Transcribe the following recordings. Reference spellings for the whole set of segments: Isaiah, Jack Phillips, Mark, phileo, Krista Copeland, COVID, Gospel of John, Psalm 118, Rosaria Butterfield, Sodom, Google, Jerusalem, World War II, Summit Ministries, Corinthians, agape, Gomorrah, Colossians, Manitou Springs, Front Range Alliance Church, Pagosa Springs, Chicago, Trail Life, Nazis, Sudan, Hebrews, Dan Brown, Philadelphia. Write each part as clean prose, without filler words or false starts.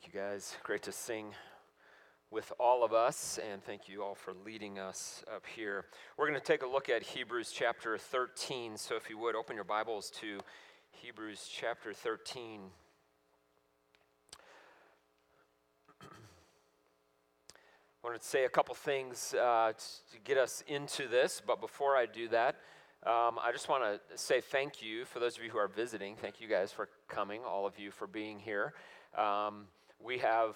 Thank you, guys. Great to sing with all of us, and thank you all for leading us up here. We're going to take a look at Hebrews chapter 13, so if you would, open your Bibles to Hebrews chapter 13. I wanted to say a couple things to get us into this, but before I do that, I just want to say thank you for those of you who are visiting. Thank you guys for coming, all of you for being here. We are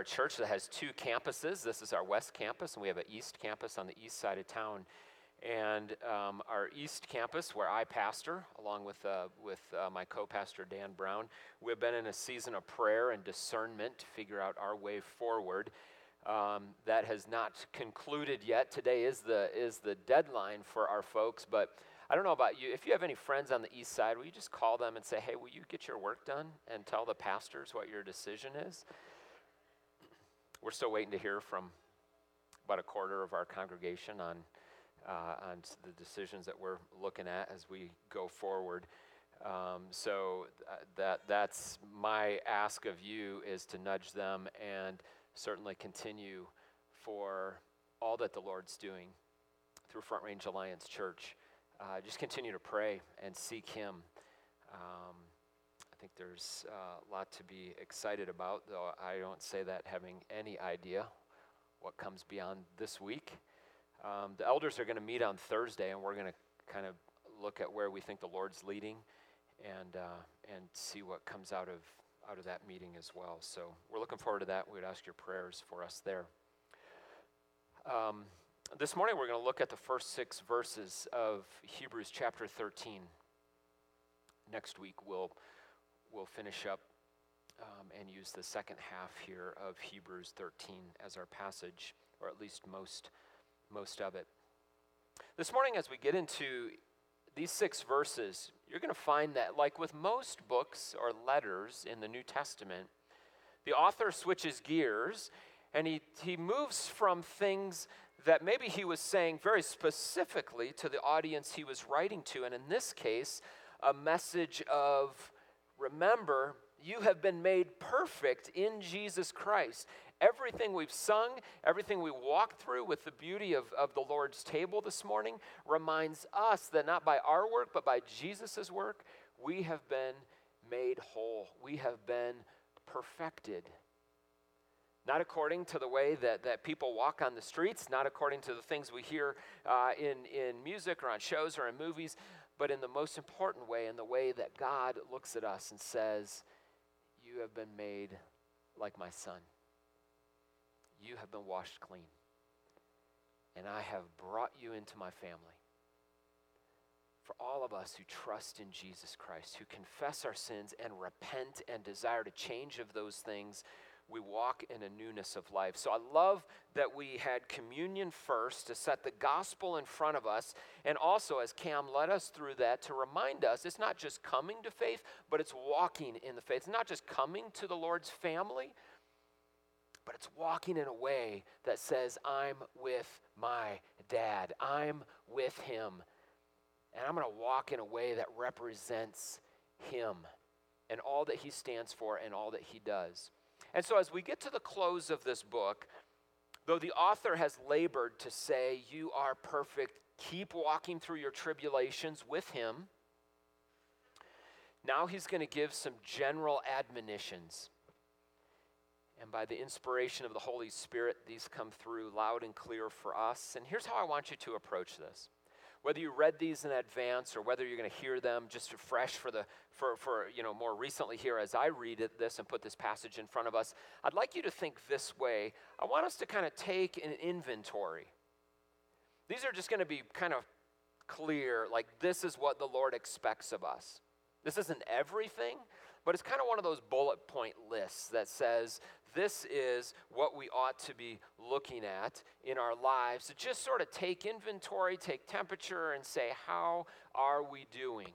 a church that has two campuses. This is our west campus, and we have an east campus on the east side of town. And our east campus, where I pastor, along with my co-pastor Dan Brown, we've been in a season of prayer and discernment to figure out our way forward. That has not concluded yet. Today is the deadline for our folks, but I don't know about you. If you have any friends on the east side, will you just call them and say, hey, will you get your work done and tell the pastors what your decision is? We're still waiting to hear from about a quarter of our congregation on the decisions that we're looking at as we go forward. So that's my ask of you, is to nudge them and certainly continue for all that the Lord's doing through Front Range Alliance Church. Just continue to pray and seek Him. I think there's a lot to be excited about, though I don't say that having any idea what comes beyond this week. The elders are going to meet on Thursday, and we're going to kind of look at where we think the Lord's leading and see what comes out of that meeting as well. So we're looking forward to that. We would ask your prayers for us there. This morning we're going to look at the first 6 verses of Hebrews chapter 13. Next week we'll finish up and use the second half here of Hebrews 13 as our passage, or at least most of it. This morning, as we get into these 6 verses, you're going to find that, like with most books or letters in the New Testament, the author switches gears and he moves from things that maybe he was saying very specifically to the audience he was writing to, and in this case, a message of, remember, you have been made perfect in Jesus Christ. Everything we've sung, everything we walked through with the beauty of the Lord's table this morning reminds us that not by our work, but by Jesus' work, we have been made whole. We have been perfected. Not according to the way that people walk on the streets, not according to the things we hear in music or on shows or in movies, but in the most important way, in the way that God looks at us and says, you have been made like my son. You have been washed clean, and I have brought you into my family. For all of us who trust in Jesus Christ, who confess our sins and repent and desire to change of those things, we walk in a newness of life. So I love that we had communion first to set the gospel in front of us, and also, as Cam led us through that, to remind us it's not just coming to faith, but it's walking in the faith. It's not just coming to the Lord's family, but it's walking in a way that says, I'm with my dad. I'm with him, and I'm going to walk in a way that represents him and all that he stands for and all that he does. And so as we get to the close of this book, though the author has labored to say, you are perfect, keep walking through your tribulations with him, now he's going to give some general admonitions. And by the inspiration of the Holy Spirit, these come through loud and clear for us. And here's how I want you to approach this. Whether you read these in advance or whether you're going to hear them just fresh for more recently here as I read this and put this passage in front of us, I'd like you to think this way. I want us to kind of take an inventory. These are just going to be kind of clear, like this is what the Lord expects of us. This isn't everything, but it's kind of one of those bullet point lists that says, this is what we ought to be looking at in our lives. So just sort of take inventory, take temperature, and say, how are we doing?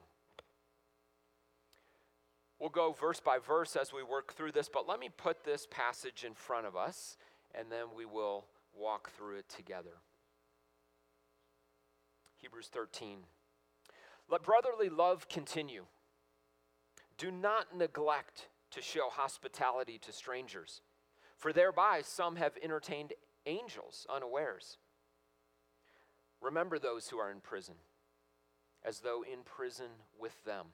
We'll go verse by verse as we work through this, but let me put this passage in front of us, and then we will walk through it together. Hebrews 13. Let brotherly love continue. Do not neglect to show hospitality to strangers, for thereby some have entertained angels unawares. Remember those who are in prison, as though in prison with them,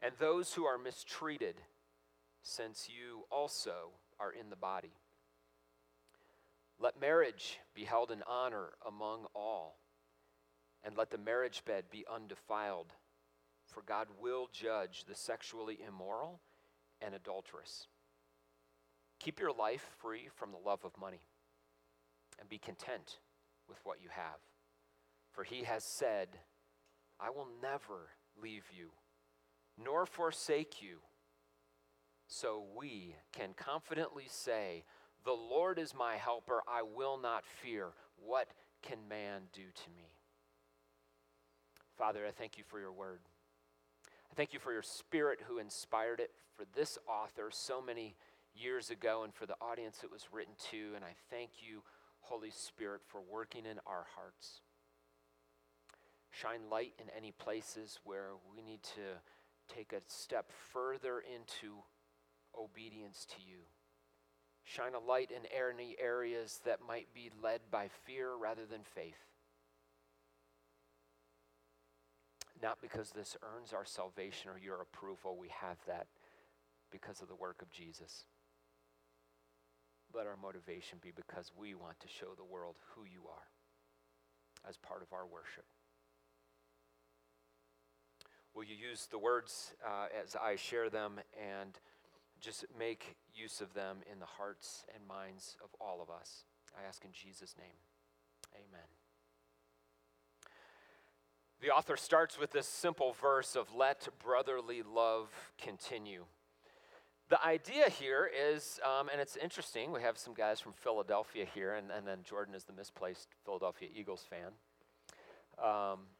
and those who are mistreated, since you also are in the body. Let marriage be held in honor among all, and let the marriage bed be undefiled, for God will judge the sexually immoral and adulterous. Keep your life free from the love of money, and be content with what you have. For he has said, I will never leave you, nor forsake you. So we can confidently say, the Lord is my helper, I will not fear. What can man do to me? Father, I thank you for your word. I thank you for your Spirit who inspired it, for this author so many years ago, and for the audience it was written to. And I thank you, Holy Spirit, for working in our hearts. Shine light in any places where we need to take a step further into obedience to you. Shine a light in any areas that might be led by fear rather than faith. Not because this earns our salvation or your approval. We have that because of the work of Jesus. Let our motivation be because we want to show the world who you are as part of our worship. Will you use the words as I share them, and just make use of them in the hearts and minds of all of us? I ask in Jesus' name, amen. The author starts with this simple verse of let brotherly love continue. The idea here is, and it's interesting, we have some guys from Philadelphia here, and then Jordan is the misplaced Philadelphia Eagles fan.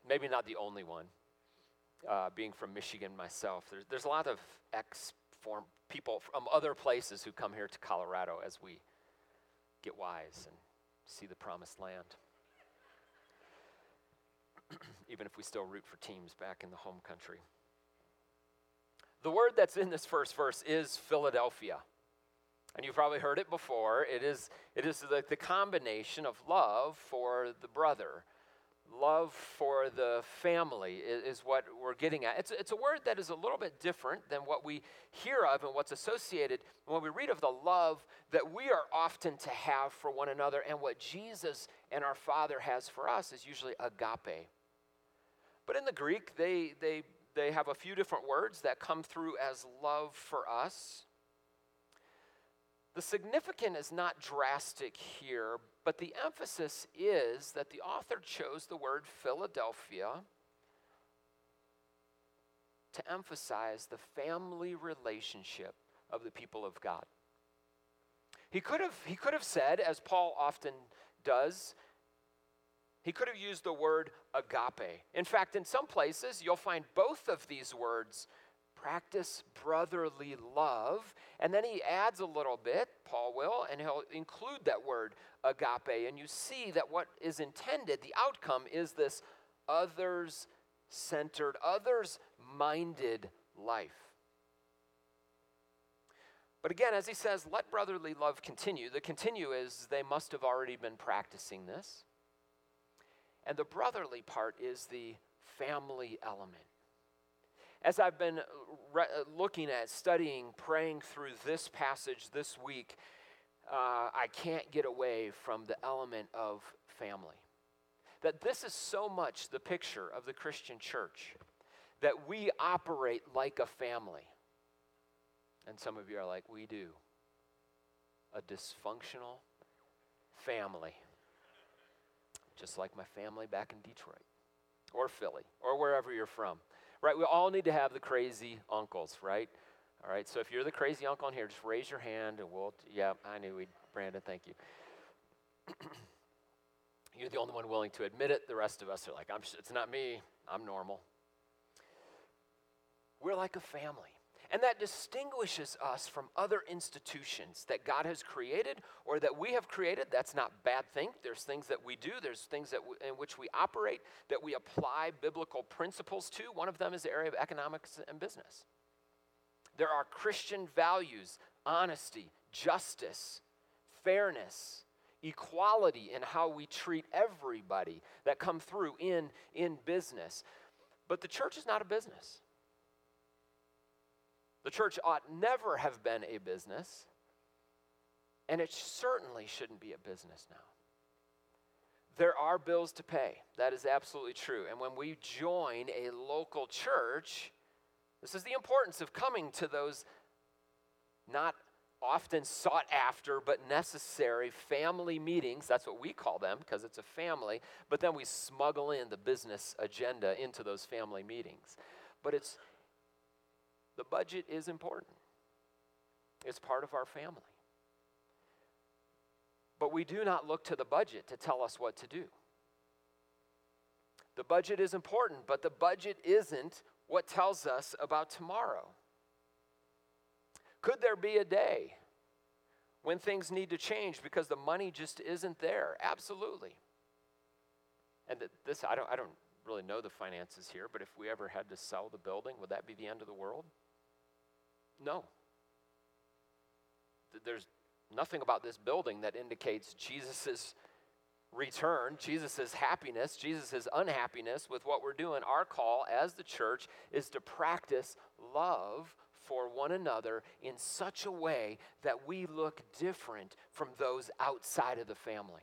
Maybe not the only one. Being from Michigan myself, there's a lot of ex-form people from other places who come here to Colorado as we get wise and see the promised land. Even if we still root for teams back in the home country. The word that's in this first verse is Philadelphia. And you've probably heard it before. It is the combination of love for the brother. Love for the family is what we're getting at. It's a word that is a little bit different than what we hear of and what's associated when we read of the love that we are often to have for one another, and what Jesus and our Father has for us is usually agape. But in the Greek, they have a few different words that come through as love for us. The significant is not drastic here, but the emphasis is that the author chose the word Philadelphia to emphasize the family relationship of the people of God. He could have said, as Paul often does, he could have used the word agape. In fact, in some places, you'll find both of these words. Practice brotherly love, and then he adds a little bit, Paul will, and he'll include that word agape, and you see that what is intended, the outcome, is this others-centered, others-minded life. But again, as he says, let brotherly love continue. The continue is they must have already been practicing this, and the brotherly part is the family element. As I've been looking at, studying, praying through this passage this week, I can't get away from the element of family. That this is so much the picture of the Christian church, that we operate like a family. And some of you are like, we do. A dysfunctional family. Just like my family back in Detroit, or Philly, or wherever you're from. Right, we all need to have the crazy uncles, right? All right, so if you're the crazy uncle in here, just raise your hand and we'll, yeah, I knew we'd, Brandon, thank you. You're the only one willing to admit it. The rest of us are like, it's not me, I'm normal. We're like a family. And that distinguishes us from other institutions that God has created or that we have created. That's not a bad thing. There's things that we do. There's things that in which we operate, that we apply biblical principles to. One of them is the area of economics and business. There are Christian values, honesty, justice, fairness, equality in how we treat everybody that come through in business. But the church is not a business. The church ought never have been a business, and it certainly shouldn't be a business now. There are bills to pay. That is absolutely true. And when we join a local church, this is the importance of coming to those not often sought after but necessary family meetings. That's what we call them because it's a family. But then we smuggle in the business agenda into those family meetings. But the budget is important. It's part of our family. But we do not look to the budget to tell us what to do. The budget is important, but the budget isn't what tells us about tomorrow. Could there be a day when things need to change because the money just isn't there? Absolutely. And this, I don't really know the finances here, but if we ever had to sell the building, would that be the end of the world? No. There's nothing about this building that indicates Jesus' return, Jesus' happiness, Jesus' unhappiness with what we're doing. Our call as the church is to practice love for one another in such a way that we look different from those outside of the family.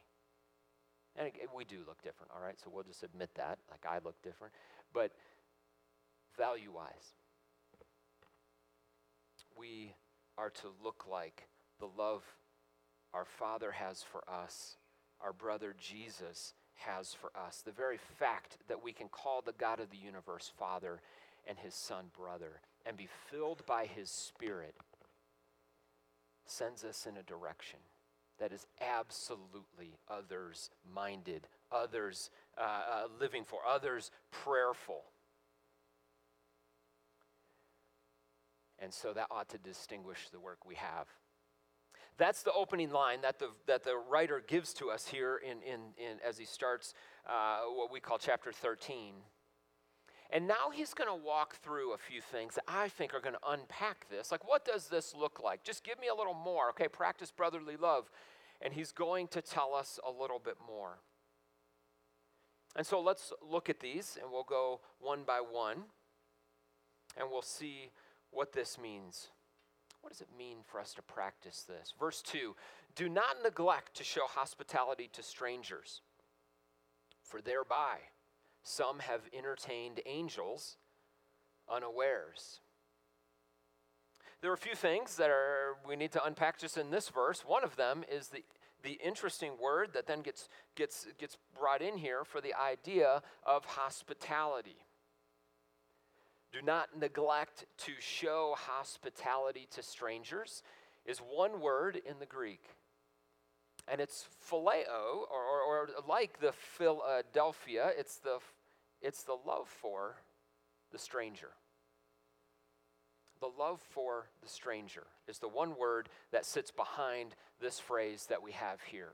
And we do look different, all right? So we'll just admit that, like I look different. But value-wise, we are to look like the love our Father has for us, our brother Jesus has for us. The very fact that we can call the God of the universe Father and his Son brother and be filled by his Spirit sends us in a direction that is absolutely others-minded, others living for, others prayerful. And so that ought to distinguish the work we have. That's the opening line that the writer gives to us here in as he starts what we call chapter 13. And now he's going to walk through a few things that I think are going to unpack this. Like, what does this look like? Just give me a little more. Okay, practice brotherly love. And he's going to tell us a little bit more. And so let's look at these, and we'll go one by one, and we'll see what this means. What does it mean for us to practice this? Verse 2, do not neglect to show hospitality to strangers, for thereby some have entertained angels unawares. There are a few things that we need to unpack just in this verse. One of them is the interesting word that then gets brought in here for the idea of hospitality. Do not neglect to show hospitality to strangers is one word in the Greek. And it's phileo, or like the Philadelphia, it's the love for the stranger. The love for the stranger is the one word that sits behind this phrase that we have here.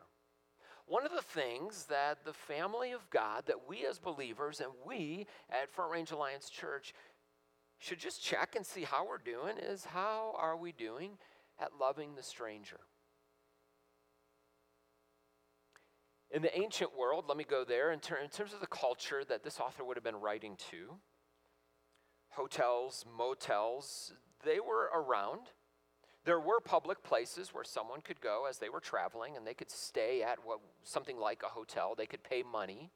One of the things that the family of God, that we as believers and we at Front Range Alliance Church should just check and see how we're doing is how are we doing at loving the stranger? In the ancient world, let me go there, in terms of the culture that this author would have been writing to, hotels, motels, they were around. There were public places where someone could go as they were traveling and they could stay at something like a hotel. They could pay money,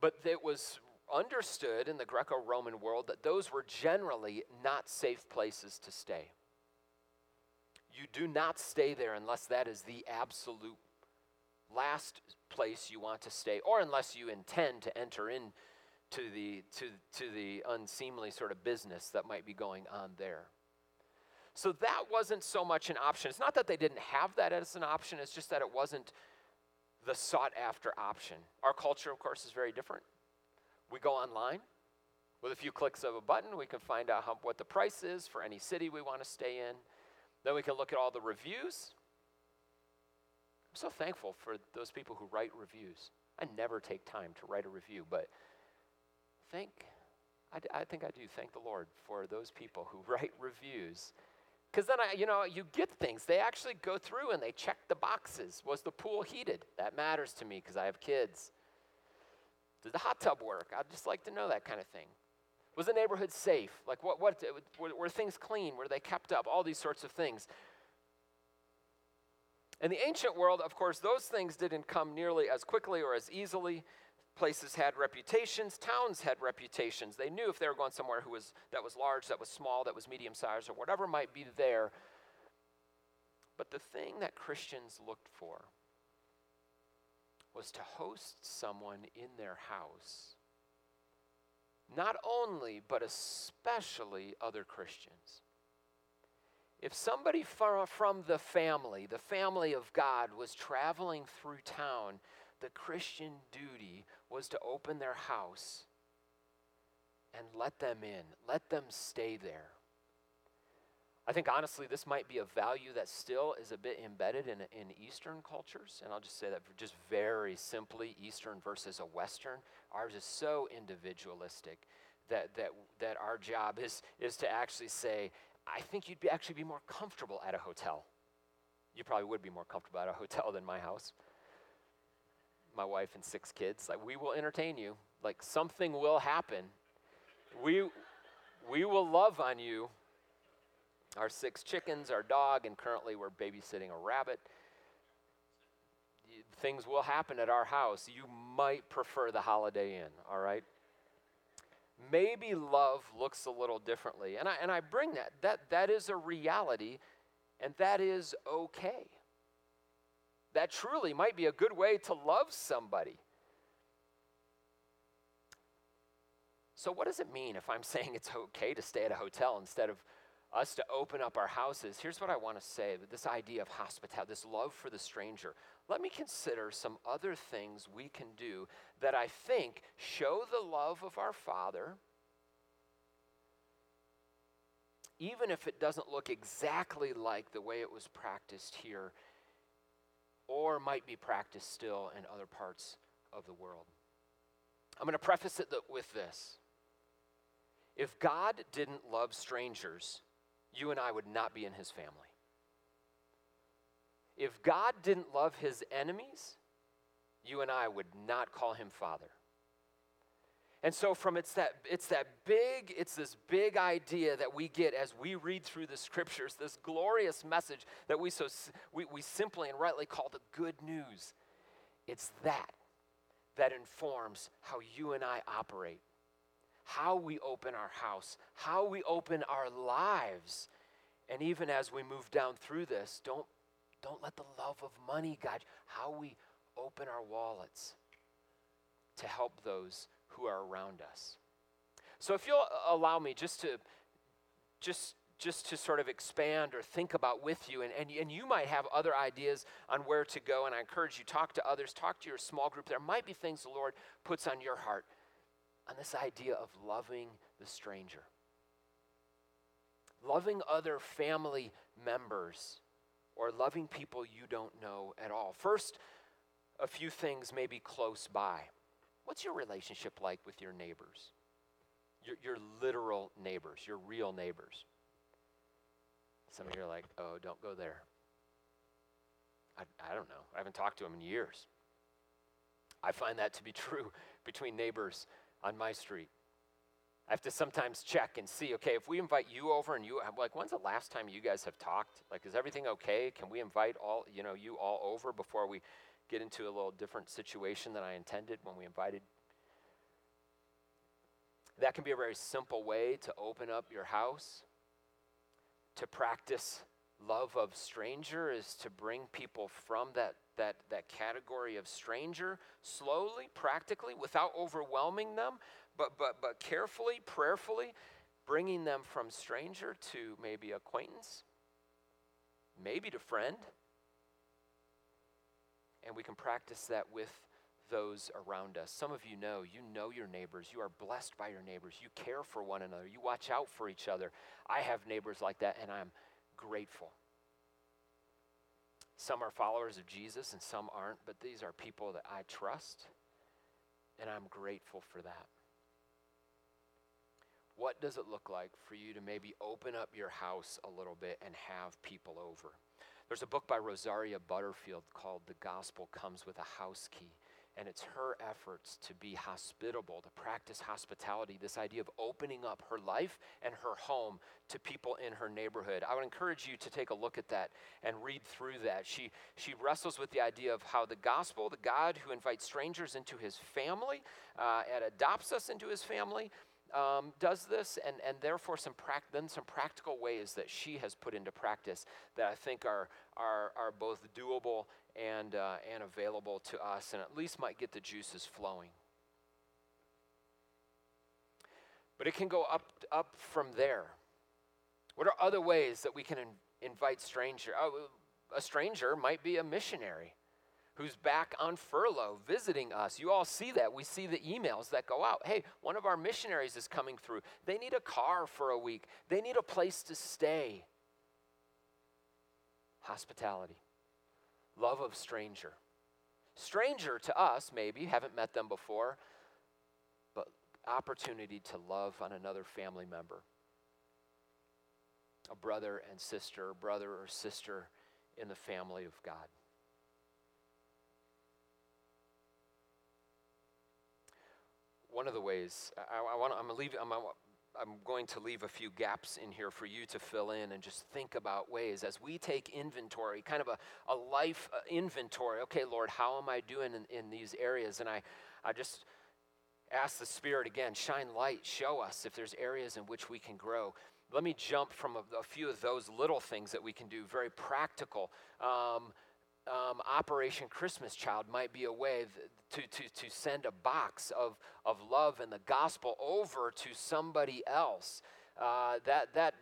but it was understood in the Greco-Roman world that those were generally not safe places to stay. You do not stay there unless that is the absolute last place you want to stay, or unless you intend to enter into the unseemly sort of business that might be going on there. So that wasn't so much an option. It's not that they didn't have that as an option, it's just that it wasn't the sought-after option. Our culture, of course, is very different. We go online. With a few clicks of a button, we can find out what the price is for any city we want to stay in. Then we can look at all the reviews. I'm so thankful for those people who write reviews. I never take time to write a review, but thank I think I do thank the Lord for those people who write reviews. Because then, you get things. They actually go through and they check the boxes. Was the pool heated? That matters to me because I have kids. Did the hot tub work? I'd just like to know that kind of thing. Was the neighborhood safe? Like, were things clean? Were they kept up? All these sorts of things. In the ancient world, of course, those things didn't come nearly as quickly or as easily. Places had reputations. Towns had reputations. They knew if they were going somewhere that was large, that was small, that was medium-sized, or whatever might be there. But the thing that Christians looked for was to host someone in their house, not only, but especially other Christians. If somebody from the family of God, was traveling through town, the Christian duty was to open their house and let them in, let them stay there. I think, honestly, this might be a value that still is a bit embedded in Eastern cultures. And I'll just say that just very simply, Eastern versus a Western. Ours is so individualistic that our job is to actually say, I think you'd be more comfortable at a hotel. You probably would be more comfortable at a hotel than my house. My wife and 6 kids, like, we will entertain you. Like, something will happen. We will love on you. Our 6 chickens, our dog, and currently we're babysitting a rabbit. Things will happen at our house. You might prefer the Holiday Inn, all right? Maybe love looks a little differently. And I bring that is a reality, and that is okay. That truly might be a good way to love somebody. So what does it mean if I'm saying it's okay to stay at a hotel instead of us to open up our houses? Here's what I want to say, this idea of hospitality, this love for the stranger. Let me consider some other things we can do that I think show the love of our Father, even if it doesn't look exactly like the way it was practiced here or might be practiced still in other parts of the world. I'm going to preface it with this. If God didn't love strangers, you and I would not be in his family. If God didn't love his enemies, you and I would not call him Father. And so it's this big idea that we get as we read through the scriptures, this glorious message that we simply and rightly call the good news. It's that informs how you and I operate, how we open our house, how we open our lives. And even as we move down through this, don't let the love of money guide you. How we open our wallets to help those who are around us. So if you'll allow me just to sort of expand or think about with you, and you might have other ideas on where to go, and I encourage you, talk to others, talk to your small group. There might be things the Lord puts on your heart on this idea of loving the stranger, loving other family members, or loving people you don't know at all. First, a few things maybe close by. What's your relationship like with your neighbors? Your literal neighbors, your real neighbors. Some of you are like, oh, don't go there. I don't know. I haven't talked to them in years. I find that to be true between neighbors on my street. I have to sometimes check and see, okay, if we invite you over and I'm like, when's the last time you guys have talked? Like, is everything okay? Can we invite you all over before we get into a little different situation than I intended when we invited? That can be a very simple way to open up your house. To practice love of stranger is to bring people from that category of stranger slowly, practically, without overwhelming them, but carefully, prayerfully, bringing them from stranger to maybe acquaintance, maybe to friend. And we can practice that with those around us. Some of you know your neighbors. You are blessed by your neighbors. You care for one another. You watch out for each other. I have neighbors like that, and I'm grateful. Some are followers of Jesus, and some aren't, but these are people that I trust, and I'm grateful for that. what does it look like for you to maybe open up your house a little bit and have people over? There's a book by Rosaria Butterfield called The Gospel Comes with a House Key, and it's her efforts to be hospitable, to practice hospitality, this idea of opening up her life and her home to people in her neighborhood. I would encourage you to take a look at that and read through that. She wrestles with the idea of how the gospel, the God who invites strangers into his family and adopts us into his family, does this, and therefore some practical ways that she has put into practice that I think are both doable and available to us, and at least might get the juices flowing. But it can go up from there. What are other ways that we can invite strangers? A stranger might be a missionary who's back on furlough visiting us. You all see that. We see the emails that go out. Hey, one of our missionaries is coming through. They need a car for a week. They need a place to stay. Hospitality. Love of stranger. Stranger to us, maybe, haven't met them before, but opportunity to love on another family member. A brother or sister in the family of God. One of the ways I'm going to leave a few gaps in here for you to fill in and just think about ways as we take inventory, kind of a life inventory. Okay, Lord, how am I doing in these areas? And I just ask the Spirit again, shine light, show us if there's areas in which we can grow. Let me jump from a few of those little things that we can do, very practical. Operation Christmas Child might be a way to send a box of love and the gospel over to somebody else. That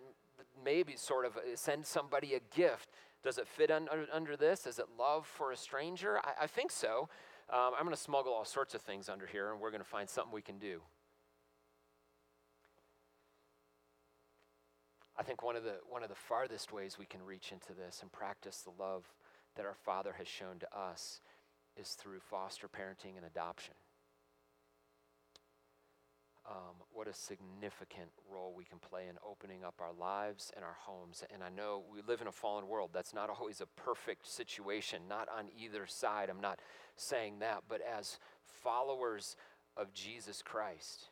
maybe sort of send somebody a gift. Does it fit under this? Is it love for a stranger? I think so. I'm going to smuggle all sorts of things under here, and we're going to find something we can do. I think one of the farthest ways we can reach into this and practice the love that our Father has shown to us is through foster parenting and adoption. What a significant role we can play in opening up our lives and our homes. And I know we live in a fallen world. That's not always a perfect situation, not on either side. I'm not saying that, but as followers of Jesus Christ,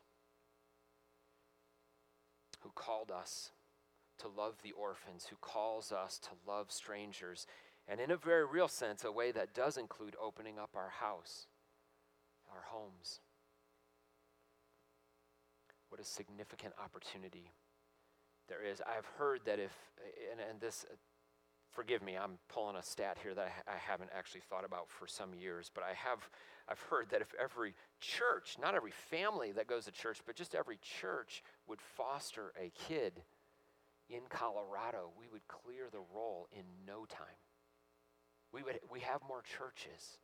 who called us to love the orphans, who calls us to love strangers, and in a very real sense, a way that does include opening up our house, our homes. What a significant opportunity there is. I've heard that if, and this, forgive me, I'm pulling a stat here that I haven't actually thought about for some years, but I've heard that if every church, not every family that goes to church, but just every church would foster a kid in Colorado, we would clear the roll in no time. We have more churches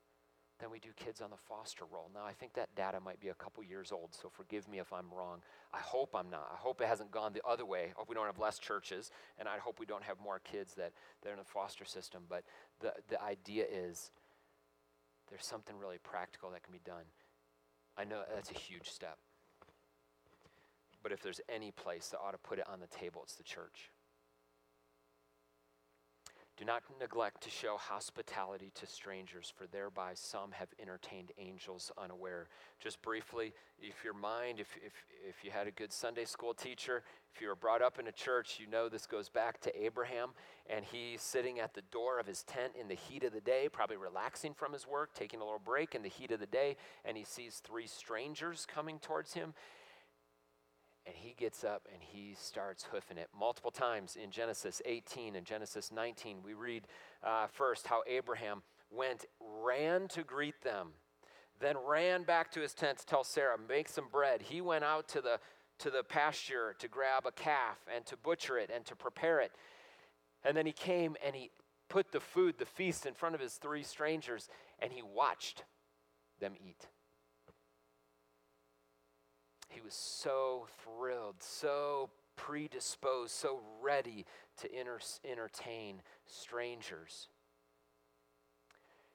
than we do kids on the foster roll. Now, I think that data might be a couple years old, so forgive me if I'm wrong. I hope I'm not. I hope it hasn't gone the other way. I hope we don't have less churches, and I hope we don't have more kids that are in the foster system. But the idea is there's something really practical that can be done. I know that's a huge step. But if there's any place that ought to put it on the table, it's the church. Do not neglect to show hospitality to strangers, for thereby some have entertained angels unaware. Just briefly, if your mind, if you had a good Sunday school teacher, if you were brought up in a church, you know this goes back to Abraham, and he's sitting at the door of his tent in the heat of the day, probably relaxing from his work, taking a little break in the heat of the day, and he sees three strangers coming towards him. And he gets up and he starts hoofing it. Multiple times in Genesis 18 and Genesis 19, we read first how Abraham ran to greet them, then ran back to his tent to tell Sarah, make some bread. He went out to the pasture to grab a calf and to butcher it and to prepare it. And then he came and he put the feast in front of his three strangers, and he watched them eat. He was so thrilled, so predisposed, so ready to entertain strangers.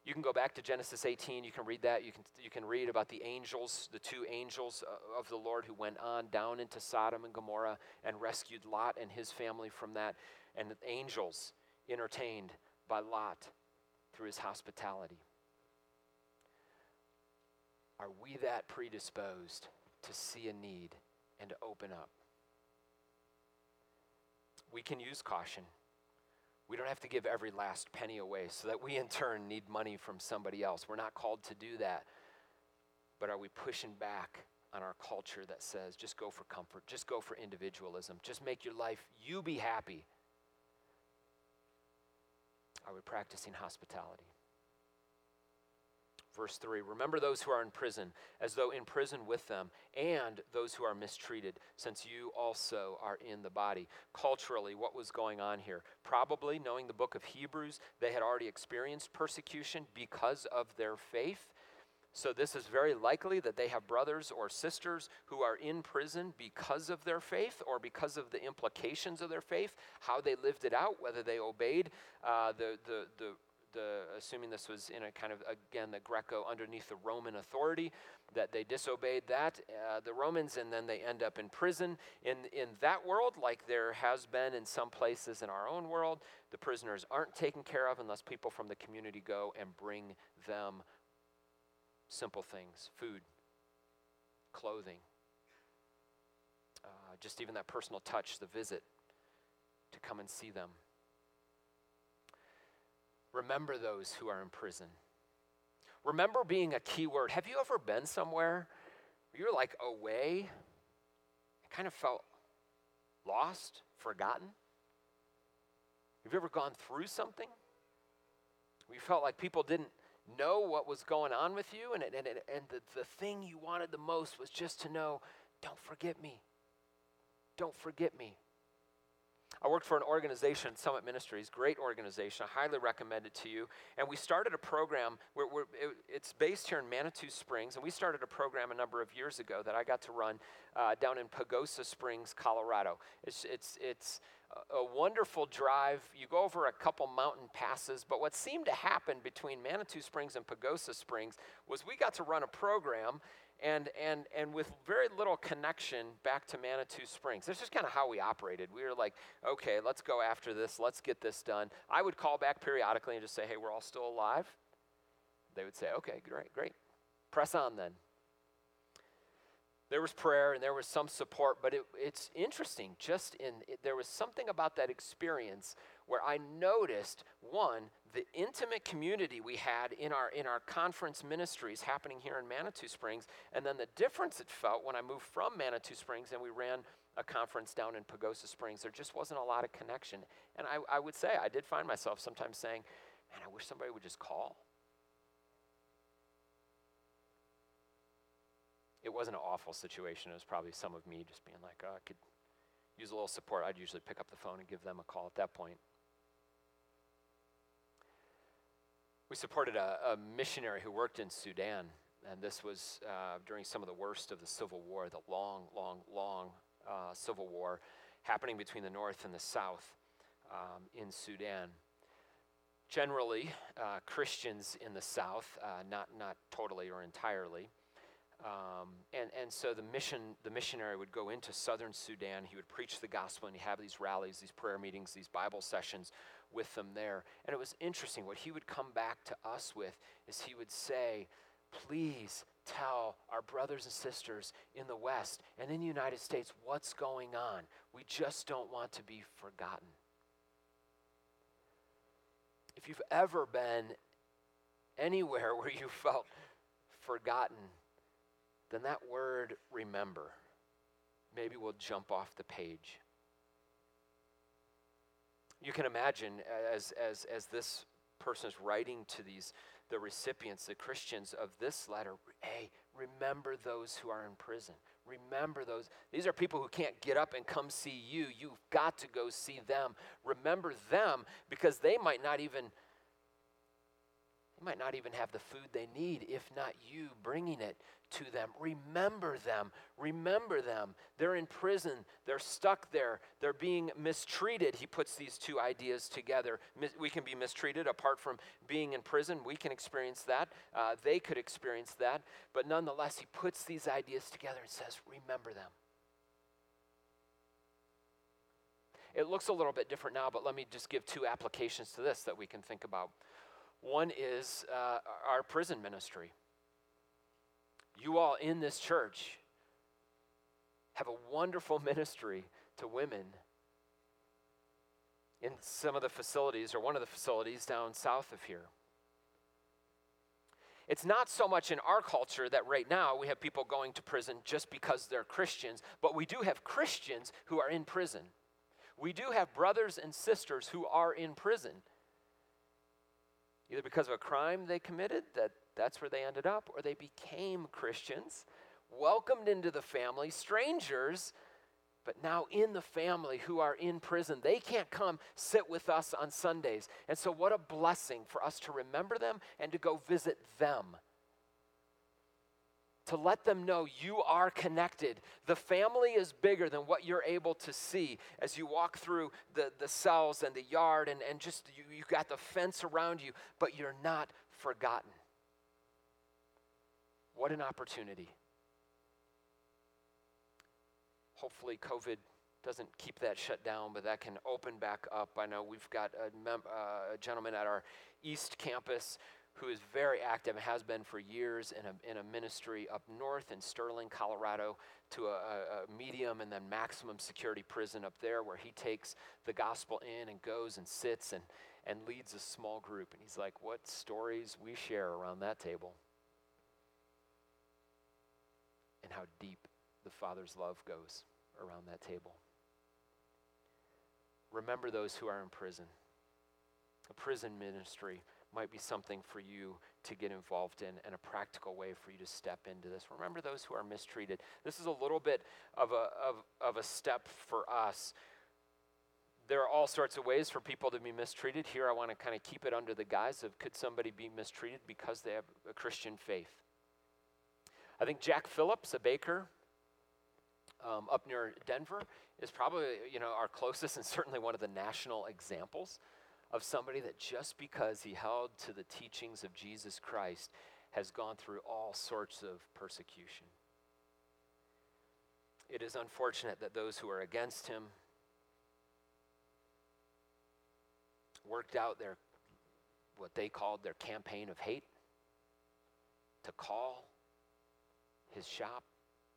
You can go back to Genesis 18. You can read that. You can read about the angels, the two angels of the Lord who went on down into Sodom and Gomorrah and rescued Lot and his family from that. And the angels entertained by Lot through his hospitality. Are we that predisposed to see a need and to open up? We can use caution. We don't have to give every last penny away so that we in turn need money from somebody else. We're not called to do that. But are we pushing back on our culture that says, just go for comfort, just go for individualism, just make your life, you be happy? Are we practicing hospitality? Verse 3, remember those who are in prison, as though in prison with them, and those who are mistreated, since you also are in the body. Culturally, what was going on here? Probably, knowing the book of Hebrews, they had already experienced persecution because of their faith. So this is very likely that they have brothers or sisters who are in prison because of their faith or because of the implications of their faith, how they lived it out, whether they obeyed assuming this was in a kind of, again, the Greco underneath the Roman authority, that they disobeyed that, the Romans, and then they end up in prison. In that world, like there has been in some places in our own world, the prisoners aren't taken care of unless people from the community go and bring them simple things, food, clothing, just even that personal touch, the visit, to come and see them. Remember those who are in prison. Remember being a key word. Have you ever been somewhere where you're like away? I kind of felt lost, forgotten. Have you ever gone through something where you felt like people didn't know what was going on with you, and the thing you wanted the most was just to know, don't forget me. Don't forget me. I worked for an organization, Summit Ministries, great organization. I highly recommend it to you. And we started a program. It's based here in Manitou Springs, and we started a program a number of years ago that I got to run down in Pagosa Springs, Colorado. It's a wonderful drive. You go over a couple mountain passes, but what seemed to happen between Manitou Springs and Pagosa Springs was we got to run a program and with very little connection back to Manitou Springs. That's just kind of how we operated. We were like, okay, let's go after this. Let's get this done. I would call back periodically and just say, hey, we're all still alive. They would say, okay, great. Press on then. There was prayer and there was some support, but it's interesting. There was something about that experience where I noticed, one, the intimate community we had in our conference ministries happening here in Manitou Springs, and then the difference it felt when I moved from Manitou Springs and we ran a conference down in Pagosa Springs. There just wasn't a lot of connection. And I would say, I did find myself sometimes saying, man, I wish somebody would just call. It wasn't an awful situation. It was probably some of me just being like, oh, I could use a little support. I'd usually pick up the phone and give them a call at that point. We supported a missionary who worked in Sudan, and this was during some of the worst of the Civil War, the long Civil War happening between the North and the South in Sudan. Generally, Christians in the South, not totally or entirely, and so the missionary would go into southern Sudan. He would preach the gospel, and he'd have these rallies, these prayer meetings, these Bible sessions with them there. And it was interesting. What he would come back to us with is he would say, please tell our brothers and sisters in the West and in the United States what's going on. We just don't want to be forgotten. If you've ever been anywhere where you felt forgotten, then that word remember maybe will jump off the page. You can imagine as this person is writing to the recipients, the Christians of this letter, hey, remember those who are in prison. Remember those. These are people who can't get up and come see you. You've got to go see them. Remember them because they might not even They might not even have the food they need, if not you bringing it to them. Remember them. Remember them. They're in prison. They're stuck there. They're being mistreated. He puts these two ideas together. We can be mistreated apart from being in prison. We can experience that. They could experience that. But nonetheless, he puts these ideas together and says, remember them. It looks a little bit different now, but let me just give two applications to this that we can think about. One is our prison ministry. You all in this church have a wonderful ministry to women in some of the facilities, or one of the facilities down south of here. It's not so much in our culture that right now we have people going to prison just because they're Christians, but we do have Christians who are in prison. We do have brothers and sisters who are in prison, either because of a crime they committed, that's where they ended up, or they became Christians, welcomed into the family, strangers, but now in the family who are in prison. They can't come sit with us on Sundays. And so what a blessing for us to remember them and to go visit them, to let them know you are connected. The family is bigger than what you're able to see as you walk through the cells and the yard, and just you got the fence around you, but you're not forgotten. What an opportunity. Hopefully COVID doesn't keep that shut down, but that can open back up. I know we've got a gentleman at our East Campus who is very active and has been for years in a ministry up north in Sterling, Colorado, to a medium and then maximum security prison up there, where he takes the gospel in and goes and sits and leads a small group. And he's like, what stories we share around that table, and how deep the Father's love goes around that table. Remember those who are in prison. A prison ministry might be something for you to get involved in, and a practical way for you to step into this. Remember those who are mistreated. This is a little bit of a step for us. There are all sorts of ways for people to be mistreated. Here I want to kind of keep it under the guise of, could somebody be mistreated because they have a Christian faith? I think Jack Phillips, a baker up near Denver, is probably our closest and certainly one of the national examples of somebody that, just because he held to the teachings of Jesus Christ, has gone through all sorts of persecution. It is unfortunate that those who are against him worked out what they called their campaign of hate, to call his shop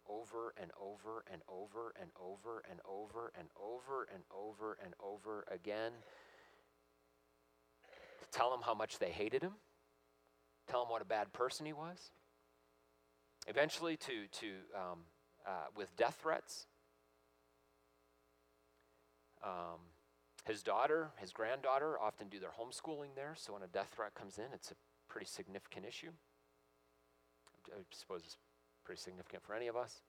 over and over and over and over and over and over and over and over again. Tell him how much they hated him. Tell him what a bad person he was. Eventually, with death threats. His daughter, his granddaughter, often do their homeschooling there. So when a death threat comes in, it's a pretty significant issue. I suppose it's pretty significant for any of us.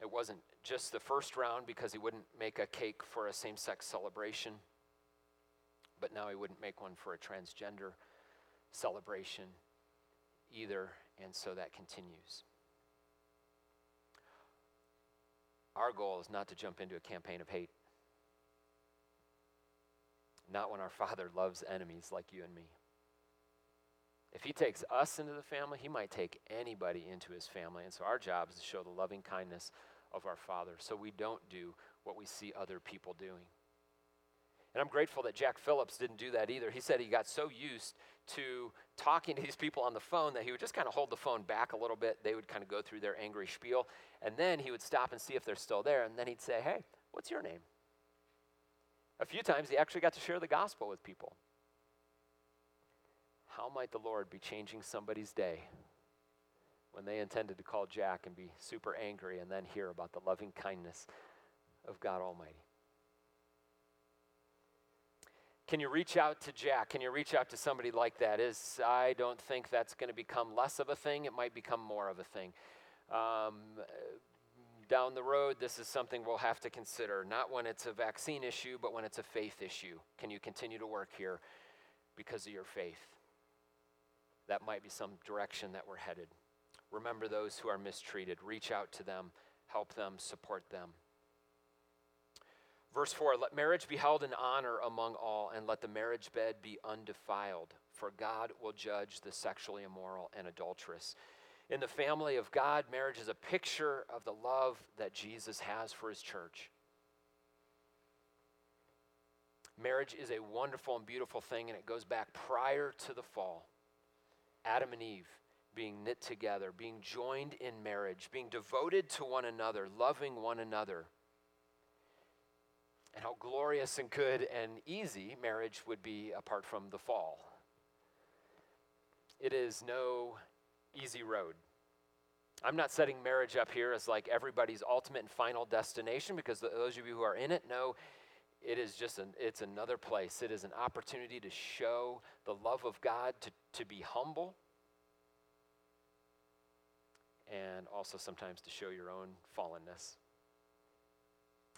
It wasn't just the first round because he wouldn't make a cake for a same-sex celebration, but now he wouldn't make one for a transgender celebration either, and so that continues. Our goal is not to jump into a campaign of hate, not when our Father loves enemies like you and me. If he takes us into the family, he might take anybody into his family. And so our job is to show the loving kindness of our Father, so we don't do what we see other people doing. And I'm grateful that Jack Phillips didn't do that either. He said he got so used to talking to these people on the phone that he would just kind of hold the phone back a little bit. They would kind of go through their angry spiel. And then he would stop and see if they're still there. And then he'd say, hey, what's your name? A few times he actually got to share the gospel with people. How might the Lord be changing somebody's day when they intended to call Jack and be super angry and then hear about the loving kindness of God Almighty? Can you reach out to Jack? Can you reach out to somebody like that? I don't think that's going to become less of a thing. It might become more of a thing. down the road, this is something we'll have to consider, not when it's a vaccine issue, but when it's a faith issue. Can you continue to work here because of your faith? That might be some direction that we're headed. Remember those who are mistreated. Reach out to them, help them, support them. Verse 4, let marriage be held in honor among all, and let the marriage bed be undefiled, for God will judge the sexually immoral and adulterous. In the family of God, marriage is a picture of the love that Jesus has for his church. Marriage is a wonderful and beautiful thing, and it goes back prior to the fall. Adam and Eve being knit together, being joined in marriage, being devoted to one another, loving one another. And how glorious and good and easy marriage would be apart from the fall. It is no easy road. I'm not setting marriage up here as like everybody's ultimate and final destination, because those of you who are in it know it is just it's another place. It is an opportunity to show the love of God, to be humble, and also sometimes to show your own fallenness.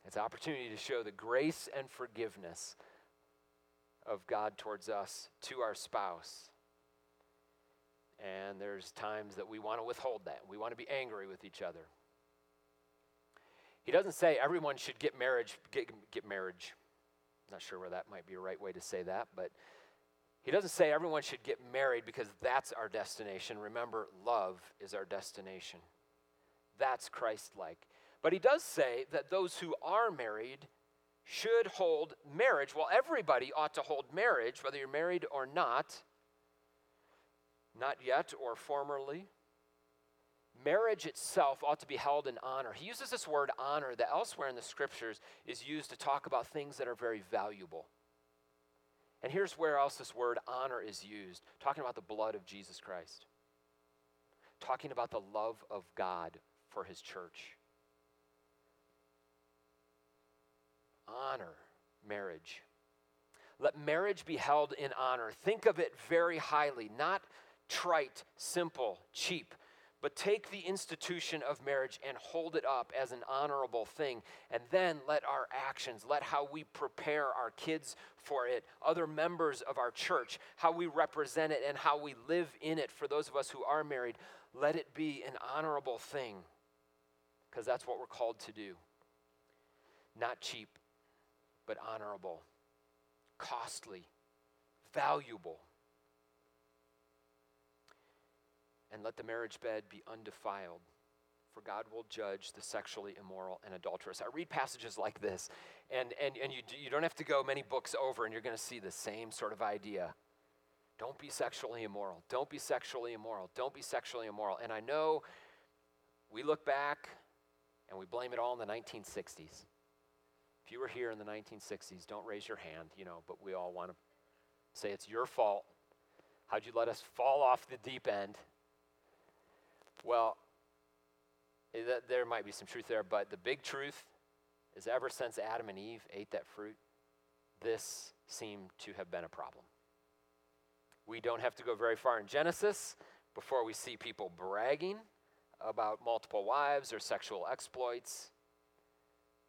It's an opportunity to show the grace and forgiveness of God towards us, to our spouse. And there's times that we want to withhold that. We want to be angry with each other. He doesn't say everyone should get marriage. I'm not sure where that might be a right way to say that, but he doesn't say everyone should get married because that's our destination. Remember, love is our destination. That's Christ-like. But he does say that those who are married should hold marriage. Well, everybody ought to hold marriage, whether you're married or not, not yet or formerly. Marriage itself ought to be held in honor. He uses this word honor that elsewhere in the scriptures is used to talk about things that are very valuable. And here's where else this word honor is used, talking about the blood of Jesus Christ, talking about the love of God for his church. Honor marriage. Let marriage be held in honor. Think of it very highly, not trite, simple, cheap, but take the institution of marriage and hold it up as an honorable thing. And then let our actions, let how we prepare our kids for it, other members of our church, how we represent it and how we live in it for those of us who are married, let it be an honorable thing, because that's what we're called to do. Not cheap, but honorable, costly, valuable. And let the marriage bed be undefiled, for God will judge the sexually immoral and adulterous. I read passages like this, and you don't have to go many books over, and you're going to see the same sort of idea. Don't be sexually immoral. Don't be sexually immoral. Don't be sexually immoral. And I know we look back, and we blame it all on the 1960s. If you were here in the 1960s, don't raise your hand, but we all want to say it's your fault. How'd you let us fall off the deep end? Well, there might be some truth there, but the big truth is ever since Adam and Eve ate that fruit, this seemed to have been a problem. We don't have to go very far in Genesis before we see people bragging about multiple wives or sexual exploits.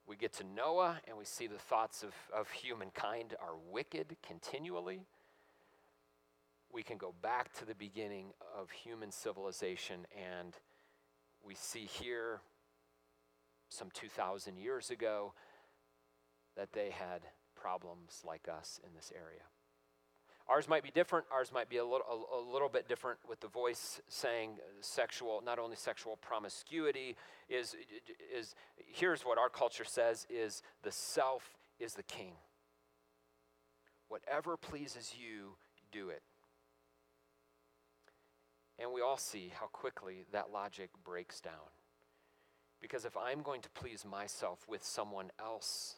We get to Noah, and we see the thoughts of humankind are wicked continually. We can go back to the beginning of human civilization, and we see here some 2,000 years ago that they had problems like us in this area. Ours might be different. Ours might be a little bit different, with the voice saying sexual, not only sexual promiscuity is here's what our culture says is the self is the king. Whatever pleases you, do it. And we all see how quickly that logic breaks down. Because if I'm going to please myself with someone else,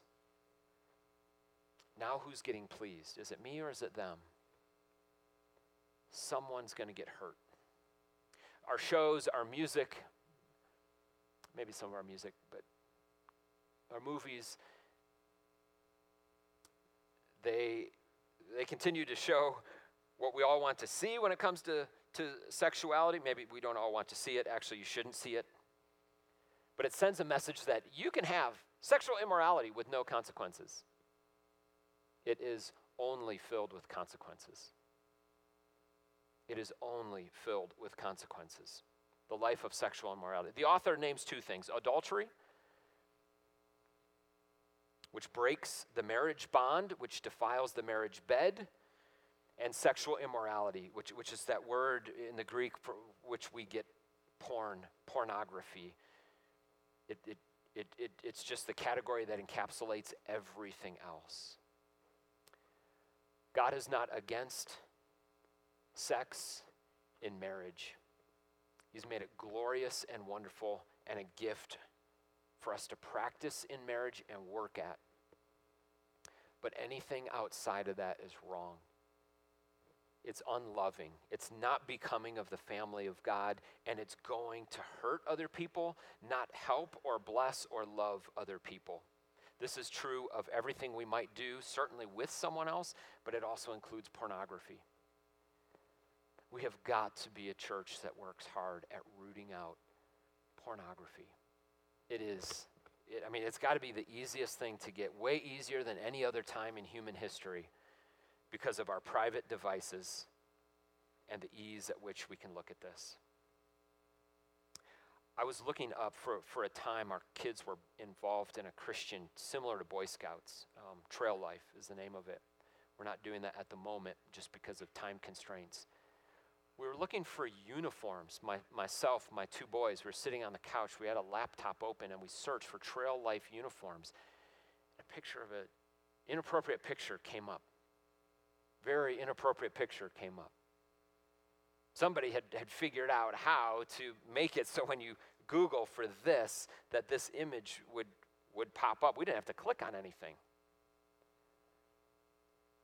now who's getting pleased? Is it me or is it them? Someone's going to get hurt. Our shows, our music, maybe some of our music, but our movies, they continue to show what we all want to see when it comes to sexuality. Maybe we don't all want to see it. Actually, you shouldn't see it. But it sends a message that you can have sexual immorality with no consequences. It is only filled with consequences. It is only filled with consequences. The life of sexual immorality. The author names two things: adultery, which breaks the marriage bond, which defiles the marriage bed, and sexual immorality, which is that word in the Greek for which we get pornography. It's just the category that encapsulates everything else. God is not against sex in marriage. He's made it glorious and wonderful and a gift for us to practice in marriage and work at. But anything outside of that is wrong. It's unloving. It's not becoming of the family of God, and it's going to hurt other people, not help or bless or love other people. This is true of everything we might do, certainly with someone else, but it also includes pornography. We have got to be a church that works hard at rooting out pornography. It's got to be the easiest thing to get, way easier than any other time in human history, because of our private devices and the ease at which we can look at this. I was looking up for a time our kids were involved in a Christian similar to Boy Scouts. Trail Life is the name of it. We're not doing that at the moment just because of time constraints. We were looking for uniforms. Myself, my two boys, were sitting on the couch. We had a laptop open and we searched for Trail Life uniforms. A picture of an inappropriate picture came up. Very inappropriate picture came up. Somebody had figured out how to make it so when you Google for this, that this image would pop up. We didn't have to click on anything.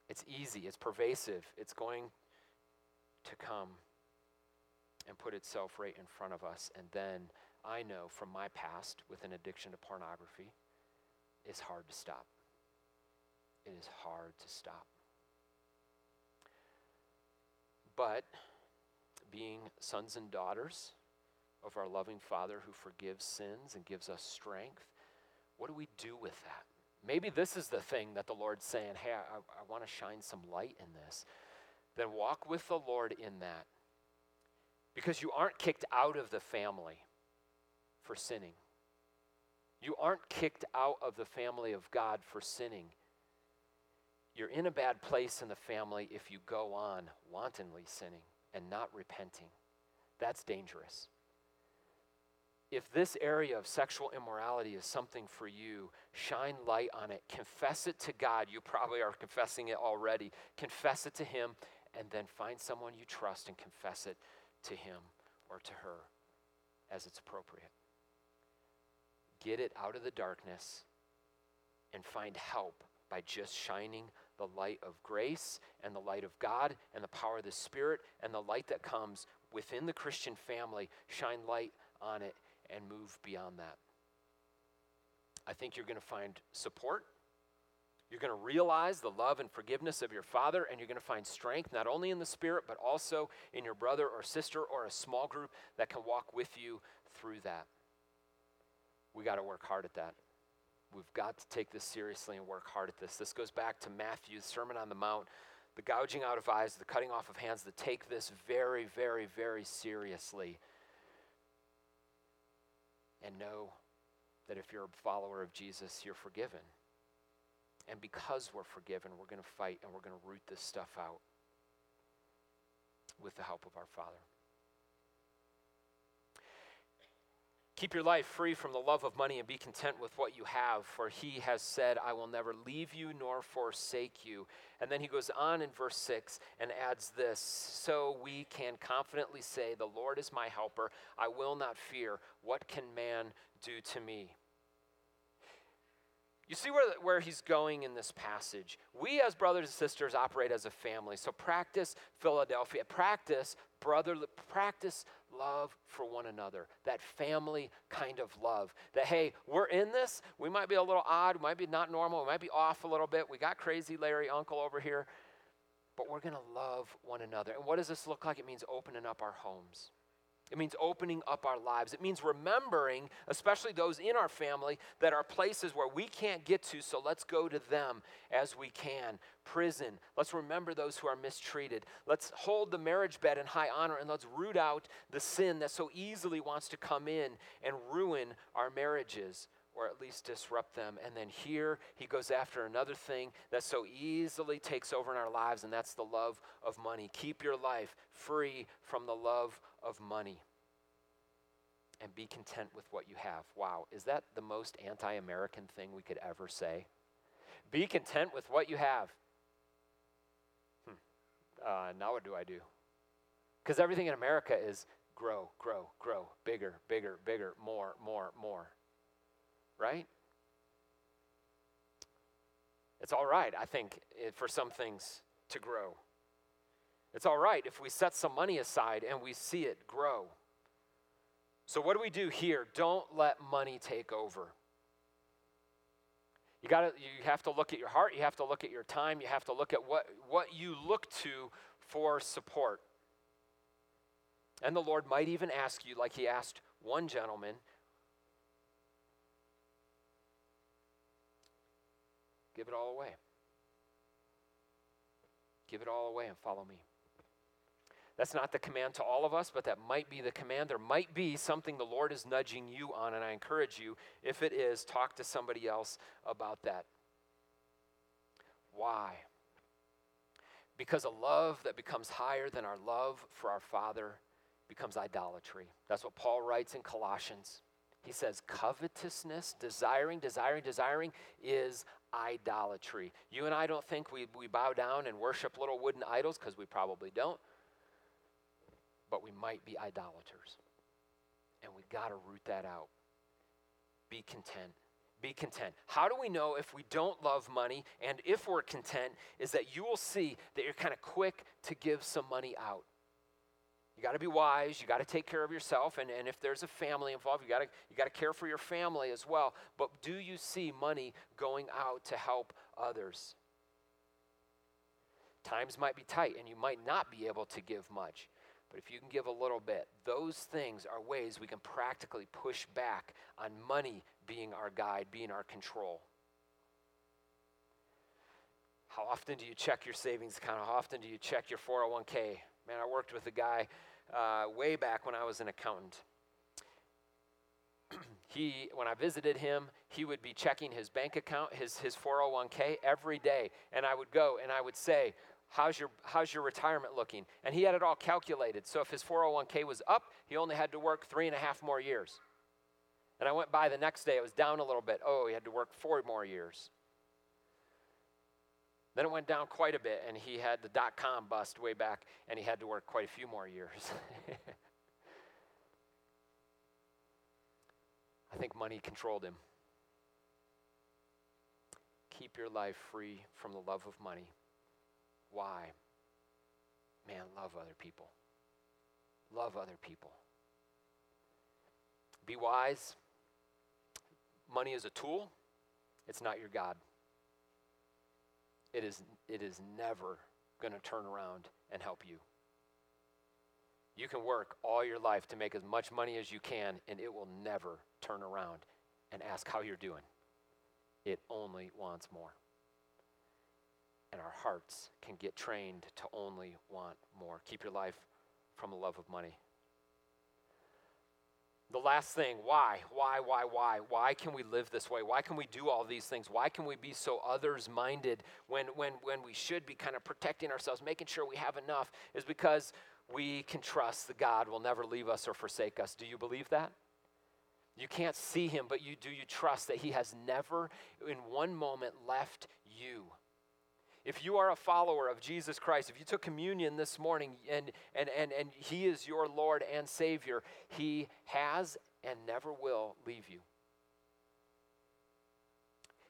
It's easy, it's pervasive, it's going to come and put itself right in front of us. And then I know from my past with an addiction to pornography, it's hard to stop. It is hard to stop. But being sons and daughters of our loving Father who forgives sins and gives us strength, what do we do with that? Maybe this is the thing that the Lord's saying, hey, I want to shine some light in this. Then walk with the Lord in that. Because you aren't kicked out of the family for sinning. You aren't kicked out of the family of God for sinning. You're in a bad place in the family if you go on wantonly sinning and not repenting. That's dangerous. If this area of sexual immorality is something for you, shine light on it. Confess it to God. You probably are confessing it already. Confess it to Him, and then find someone you trust and confess it to him or to her as it's appropriate. Get it out of the darkness and find help by just shining the light of grace and the light of God and the power of the Spirit and the light that comes within the Christian family. Shine light on it and move beyond that. I think you're going to find support. You're going to realize the love and forgiveness of your Father, and you're going to find strength not only in the Spirit but also in your brother or sister or a small group that can walk with you through that. We got to work hard at that. We've got to take this seriously and work hard at this. This goes back to Matthew's Sermon on the Mount, the gouging out of eyes, the cutting off of hands, to take this very, very, very seriously. And know that if you're a follower of Jesus, you're forgiven. And because we're forgiven, we're going to fight and we're going to root this stuff out with the help of our Father. Keep your life free from the love of money and be content with what you have, for He has said, I will never leave you nor forsake you. And then he goes on in verse 6 and adds this, so we can confidently say, the Lord is my helper, I will not fear. What can man do to me? You see where he's going in this passage. We as brothers and sisters operate as a family, so practice Philadelphia, practice brotherly, practice love for one another, that family kind of love. That, hey, we're in this. We might be a little odd. We might be not normal. We might be off a little bit. We got crazy Larry Uncle over here. But we're going to love one another. And what does this look like? It means opening up our homes. It means opening up our lives. It means remembering, especially those in our family, that are places where we can't get to, so let's go to them as we can. Prison. Let's remember those who are mistreated. Let's hold the marriage bed in high honor, and let's root out the sin that so easily wants to come in and ruin our marriages, or at least disrupt them. And then here, he goes after another thing that so easily takes over in our lives, and that's the love of money. Keep your life free from the love of money and be content with what you have. Wow, is that the most anti-American thing we could ever say? Be content with what you have. Now what do I do? Because everything in America is grow, grow, grow, bigger, bigger, bigger, more, more, more. Right? It's all right, I think, for some things to grow. It's all right if we set some money aside and we see it grow. So what do we do here? Don't let money take over. You have to look at your heart. You have to look at your time. You have to look at what you look to for support. And the Lord might even ask you, like he asked one gentleman, give it all away. Give it all away and follow me. That's not the command to all of us, but that might be the command. There might be something the Lord is nudging you on, and I encourage you, if it is, talk to somebody else about that. Why? Because a love that becomes higher than our love for our Father becomes idolatry. That's what Paul writes in Colossians. He says, covetousness, desiring is idolatry. You and I don't think we bow down and worship little wooden idols, because we probably don't. But we might be idolaters. And we got to root that out. Be content. Be content. How do we know if we don't love money and if we're content is that you will see that you're kind of quick to give some money out. You got to be wise. You got to take care of yourself. And if there's a family involved, you got to care for your family as well. But do you see money going out to help others? Times might be tight and you might not be able to give much. But if you can give a little bit, those things are ways we can practically push back on money being our guide, being our control. How often do you check your savings account? How often do you check your 401k? Man, I worked with a guy way back when I was an accountant. When I visited him, he would be checking his bank account, his 401k every day. And I would go and I would say, How's your retirement looking? And he had it all calculated. So if his 401k was up, he only had to work 3.5 more years. And I went by the next day, it was down a little bit. Oh, he had to work 4 more years. Then it went down quite a bit, and he had the dot-com bust way back, and he had to work quite a few more years. I think money controlled him. Keep your life free from the love of money. Why? Man, love other people. Love other people. Be wise. Money is a tool. It's not your God. It is never going to turn around and help you. You can work all your life to make as much money as you can, and it will never turn around and ask how you're doing. It only wants more. And our hearts can get trained to only want more. Keep your life from the love of money. The last thing, why? Why can we live this way? Why can we do all these things? Why can we be so others-minded when we should be kind of protecting ourselves, making sure we have enough, is because we can trust that God will never leave us or forsake us. Do you believe that? You can't see him, but you trust that he has never in one moment left you. If you are a follower of Jesus Christ, if you took communion this morning and he is your Lord and Savior, he has and never will leave you.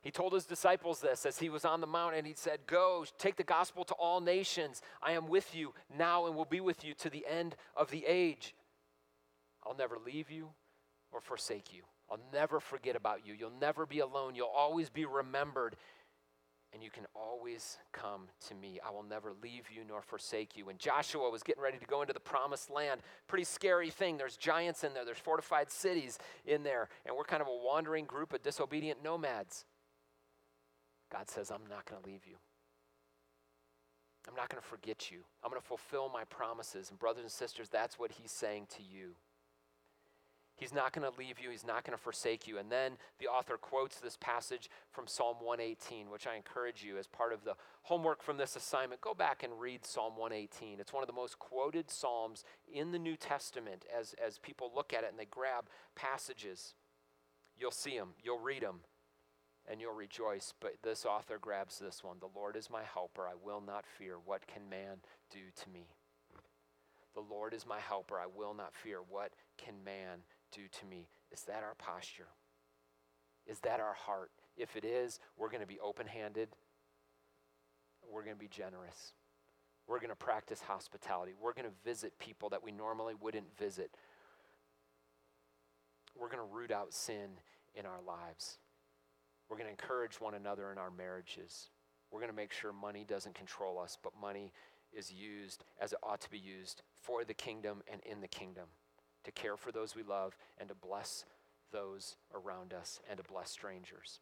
He told his disciples this as he was on the mount, and he said, go, take the gospel to all nations. I am with you now and will be with you to the end of the age. I'll never leave you or forsake you. I'll never forget about you. You'll never be alone. You'll always be remembered. and you can always come to me. I will never leave you nor forsake you. When Joshua was getting ready to go into the promised land, pretty scary thing. There's giants in there. There's fortified cities in there. And we're kind of a wandering group of disobedient nomads. God says, I'm not going to leave you. I'm not going to forget you. I'm going to fulfill my promises. And brothers and sisters, that's what he's saying to you. He's not going to leave you. He's not going to forsake you. And then the author quotes this passage from Psalm 118, which I encourage you as part of the homework from this assignment. Go back and read Psalm 118. It's one of the most quoted psalms in the New Testament as people look at it and they grab passages. You'll see them. You'll read them. And you'll rejoice. But this author grabs this one. The Lord is my helper. I will not fear. What can man do to me? The Lord is my helper. I will not fear. What can man do to me? Is that our posture? Is that our heart? If it is, we're going to be open-handed. We're going to be generous. We're going to practice hospitality. We're going to visit people that we normally wouldn't visit. We're going to root out sin in our lives. We're going to encourage one another in our marriages. We're going to make sure money doesn't control us, but money is used as it ought to be used for the kingdom and in the kingdom, to care for those we love and to bless those around us and to bless strangers.